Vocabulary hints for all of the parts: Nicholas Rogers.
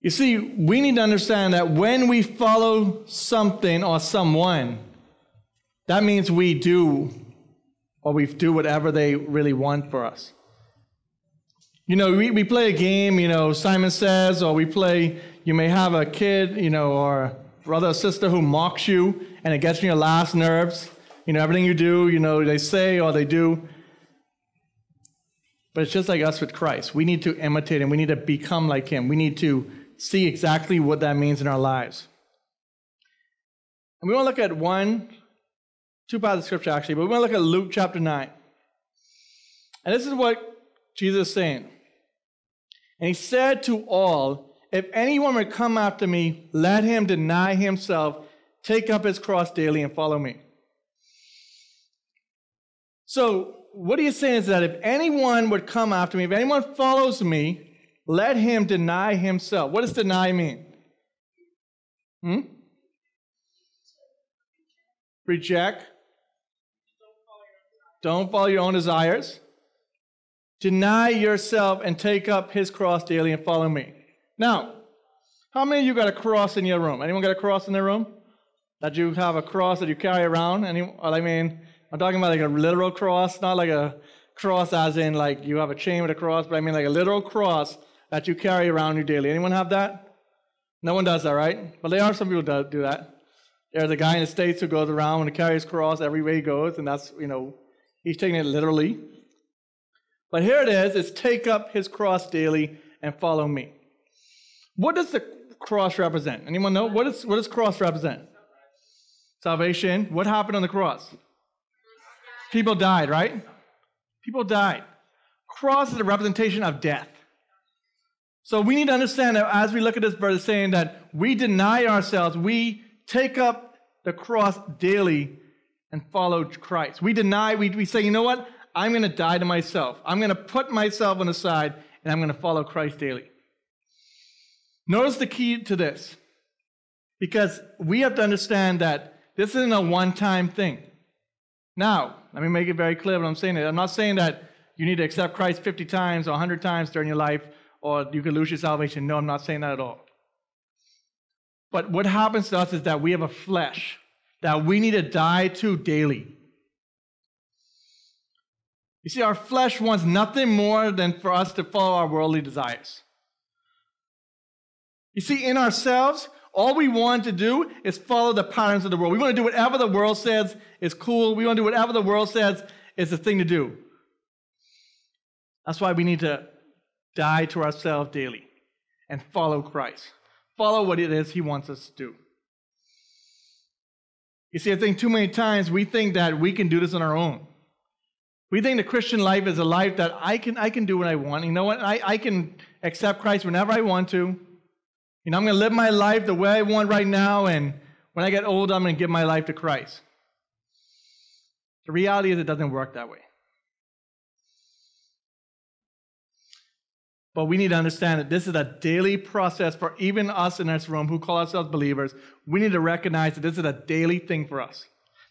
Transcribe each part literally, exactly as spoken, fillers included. You see, we need to understand that when we follow something or someone, that means we do or we do whatever they really want for us. You know, we, we play a game, you know, Simon Says, or we play, you may have a kid, you know, or brother or sister who mocks you and it gets on your last nerves. You know, everything you do, you know, they say or they do. But it's just like us with Christ. We need to imitate him. We need to become like him. We need to see exactly what that means in our lives. And we want to look at one, two parts of scripture actually, but we want to look at Luke chapter nine. And this is what Jesus is saying. And he said to all, if anyone would come after me, let him deny himself, take up his cross daily and follow me. So, what he's saying is that if anyone would come after me, if anyone follows me, let him deny himself. What does deny mean? Hmm? Reject. Don't follow your own desires. Deny yourself and take up his cross daily and follow me. Now, how many of you got a cross in your room? Anyone got a cross in their room? That you have a cross that you carry around? Any, I mean... I'm talking about like a literal cross, not like a cross as in like you have a chain with a cross, but I mean like a literal cross that you carry around you daily. Anyone have that? No one does that, right? But there are some people that do that. There's a guy in the States who goes around and carries cross every way he goes, and that's, you know, he's taking it literally. But here it is, it's take up his cross daily and follow me. What does the cross represent? Anyone know? What is, what does cross represent? Salvation. What happened on the cross? People died, right? People died. Cross is a representation of death. So we need to understand that as we look at this verse saying that we deny ourselves, we take up the cross daily and follow Christ. We deny, we, we say, you know what? I'm going to die to myself. I'm going to put myself on the side and I'm going to follow Christ daily. Notice the key to this, because we have to understand that this isn't a one-time thing. Now, let me make it very clear what I'm saying. I'm not saying that you need to accept Christ fifty times or one hundred times during your life or you could lose your salvation. No, I'm not saying that at all. But what happens to us is that we have a flesh that we need to die to daily. You see, our flesh wants nothing more than for us to follow our worldly desires. You see, in ourselves, all we want to do is follow the patterns of the world. We want to do whatever the world says is cool. We want to do whatever the world says is the thing to do. That's why we need to die to ourselves daily and follow Christ. Follow what it is he wants us to do. You see, I think too many times we think that we can do this on our own. We think the Christian life is a life that I can I can do what I want. You know what? I, I can accept Christ whenever I want to. You know, I'm going to live my life the way I want right now, and when I get older, I'm going to give my life to Christ. The reality is it doesn't work that way. But we need to understand that this is a daily process for even us in this room who call ourselves believers. We need to recognize that this is a daily thing for us,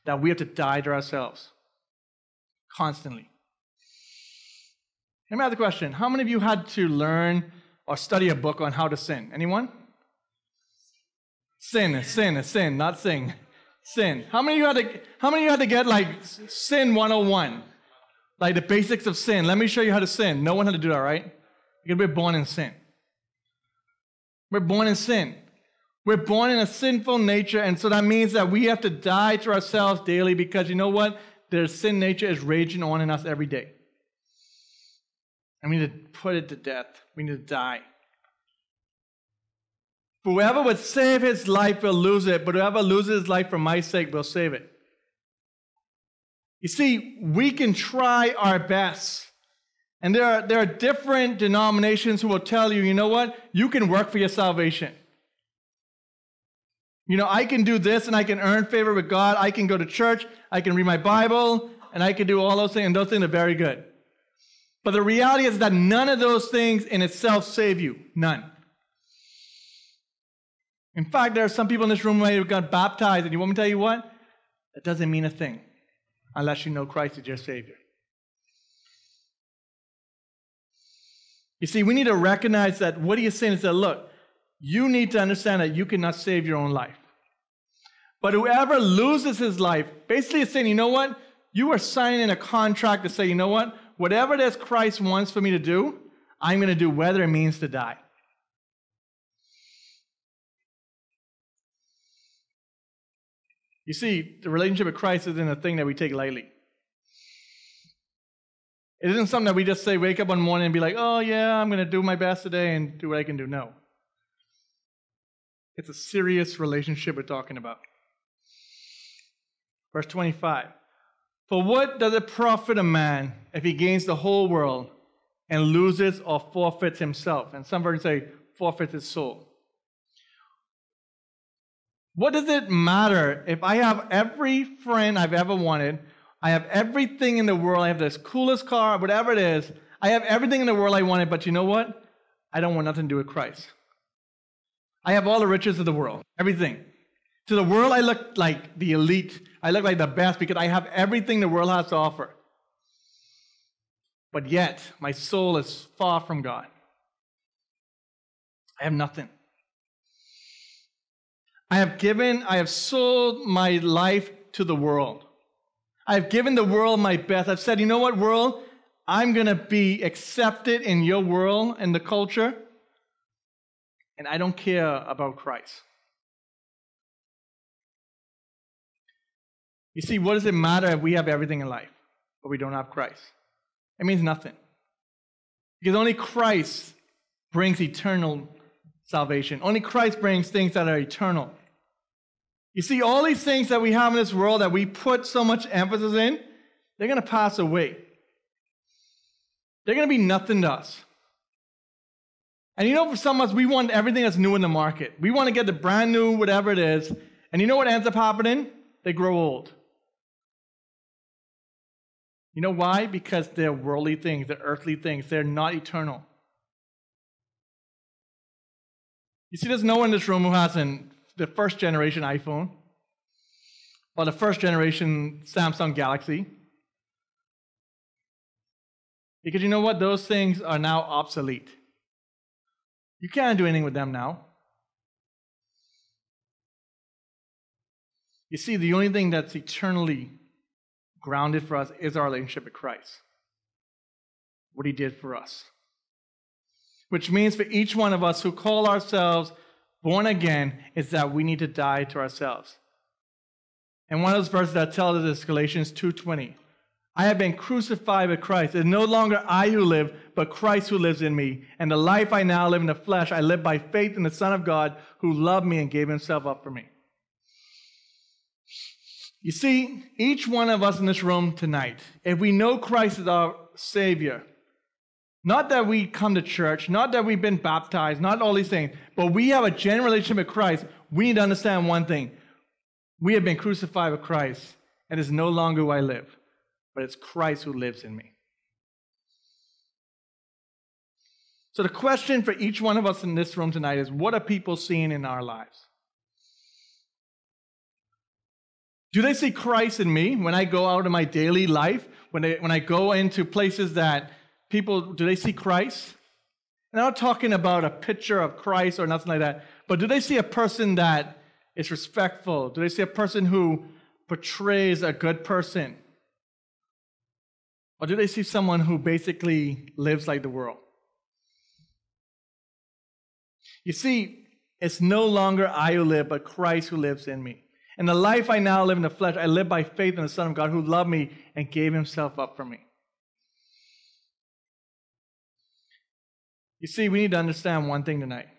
that we have to die to ourselves constantly. Let me ask the question, how many of you had to learn or study a book on how to sin? Anyone? Sin, sin, sin, not sing. Sin. How many of you had to, how many of you had to get like Sin one oh one? Like the basics of sin. Let me show you how to sin. No one had to do that, right? Because we're born in sin. We're born in sin. We're born in a sinful nature, and so that means that we have to die to ourselves daily, because you know what? Their sin nature is raging on in us every day. And we need to put it to death. We need to die. Whoever would save his life will lose it, but whoever loses his life for my sake will save it. You see, we can try our best. And there are, there are different denominations who will tell you, you know what? You can work for your salvation. You know, I can do this and I can earn favor with God. I can go to church. I can read my Bible. And I can do all those things. And those things are very good. But the reality is that none of those things in itself save you. None. In fact, there are some people in this room who got baptized, and you want me to tell you what? That doesn't mean a thing unless you know Christ is your Savior. You see, we need to recognize that what he is saying is that, look, you need to understand that you cannot save your own life. But whoever loses his life, basically is saying, you know what? You are signing a contract to say, you know what? Whatever it is Christ wants for me to do, I'm going to do whether it means to die. You see, the relationship with Christ isn't a thing that we take lightly. It isn't something that we just say, wake up one morning and be like, oh yeah, I'm going to do my best today and do what I can do. No. It's a serious relationship we're talking about. Verse twenty-five. For what does it profit a man if he gains the whole world and loses or forfeits himself? And some versions say, forfeits his soul. What does it matter if I have every friend I've ever wanted, I have everything in the world, I have this coolest car, whatever it is, I have everything in the world I wanted, but you know what? I don't want nothing to do with Christ. I have all the riches of the world, everything. To the world, I look like the elite. I look like the best because I have everything the world has to offer. But yet, my soul is far from God. I have nothing. I have given, I have sold my life to the world. I have given the world my best. I've said, you know what, world? I'm going to be accepted in your world and the culture. And I don't care about Christ. You see, what does it matter if we have everything in life, but we don't have Christ? It means nothing. Because only Christ brings eternal salvation. Only Christ brings things that are eternal. You see, all these things that we have in this world that we put so much emphasis in, they're going to pass away. They're going to be nothing to us. And you know, for some of us, we want everything that's new in the market. We want to get the brand new, whatever it is. And you know what ends up happening? They grow old. You know why? Because they're worldly things, they're earthly things, they're not eternal. You see, there's no one in this room who hasn't the first generation iPhone, or the first generation Samsung Galaxy. Because you know what? Those things are now obsolete. You can't do anything with them now. You see, the only thing that's eternally grounded for us is our relationship with Christ. What he did for us. Which means for each one of us who call ourselves born again is that we need to die to ourselves. And one of those verses that tells us is Galatians two twenty. I have been crucified with Christ. It is no longer I who live, but Christ who lives in me. And the life I now live in the flesh, I live by faith in the Son of God who loved me and gave himself up for me. You see, each one of us in this room tonight, if we know Christ as our Savior, not that we come to church, not that we've been baptized, not all these things, but we have a genuine relationship with Christ, we need to understand one thing. We have been crucified with Christ, and it's no longer who I live, but it's Christ who lives in me. So the question for each one of us in this room tonight is, what are people seeing in our lives? Do they see Christ in me when I go out in my daily life? When, they, when I go into places that people, do they see Christ? And I'm not talking about a picture of Christ or nothing like that, but do they see a person that is respectful? Do they see a person who portrays a good person? Or do they see someone who basically lives like the world? You see, it's no longer I who live, but Christ who lives in me. And the life I now live in the flesh, I live by faith in the Son of God who loved me and gave himself up for me. You see, we need to understand one thing tonight.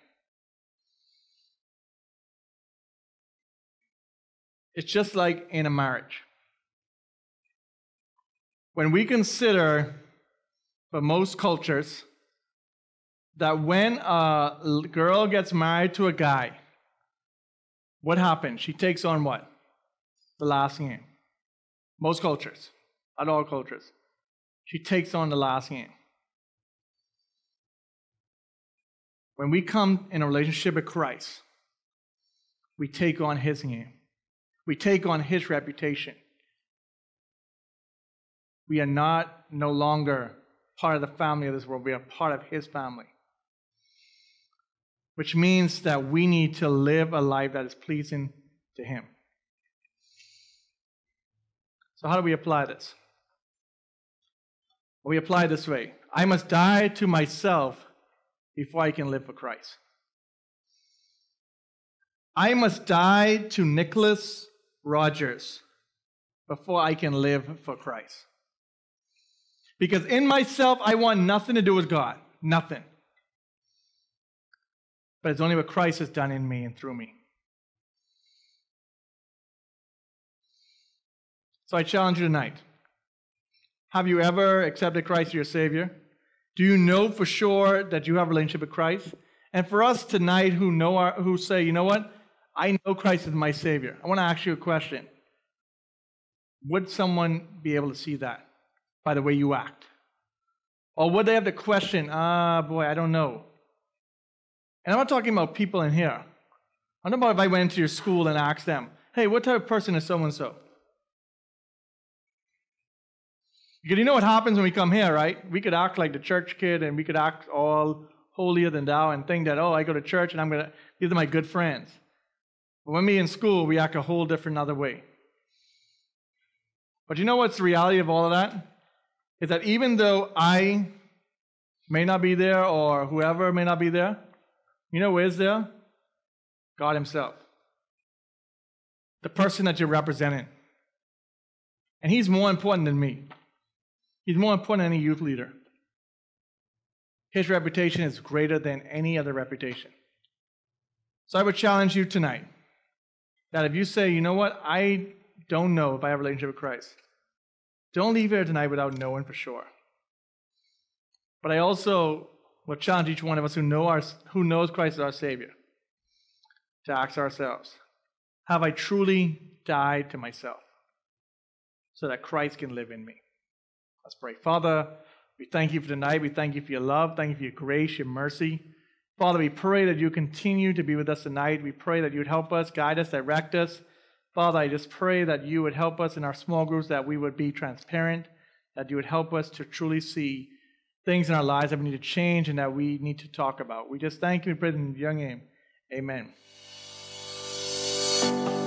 It's just like in a marriage. When we consider, for most cultures, that when a girl gets married to a guy, what happens? She takes on what? The last name. Most cultures, not all cultures. She takes on the last name. When we come in a relationship with Christ, we take on his name. We take on his reputation. We are not no longer part of the family of this world. We are part of his family. which means that we need to live a life that is pleasing to Him. So how do we apply this? We apply it this way. I must die to myself before I can live for Christ. I must die to Nicholas Rogers before I can live for Christ. Because in myself, I want nothing to do with God. Nothing. But it's only what Christ has done in me and through me. So I challenge you tonight. Have you ever accepted Christ as your Savior? Do you know for sure that you have a relationship with Christ? And for us tonight who know our, who say, you know what? I know Christ is my Savior. I want to ask you a question. Would someone be able to see that by the way you act? Or would they have the question, ah, boy, I don't know. And I'm not talking about people in here. I don't know if I went into your school and asked them, hey, what type of person is so-and-so? Because you know what happens when we come here, right? We could act like the church kid, and we could act all holier than thou and think that, oh, I go to church and I'm going to, these are my good friends. But when we're in school, we act a whole different other way. But you know what's the reality of all of that? Is that even though I may not be there or whoever may not be there, you know who is there? God Himself. The person that you're representing. And He's more important than me. He's more important than any youth leader. His reputation is greater than any other reputation. So I would challenge you tonight that if you say, you know what, I don't know if I have a relationship with Christ, don't leave here tonight without knowing for sure. But I also will challenge each one of us who know our, who knows Christ as our Savior to ask ourselves, have I truly died to myself so that Christ can live in me? Let's pray. Father, we thank You for tonight. We thank You for Your love. Thank You for Your grace, Your mercy. Father, we pray that You continue to be with us tonight. We pray that You would help us, guide us, direct us. Father, I just pray that You would help us in our small groups, that we would be transparent, that You would help us to truly see things in our lives that we need to change and that we need to talk about. We just thank You and pray in Your name. Amen.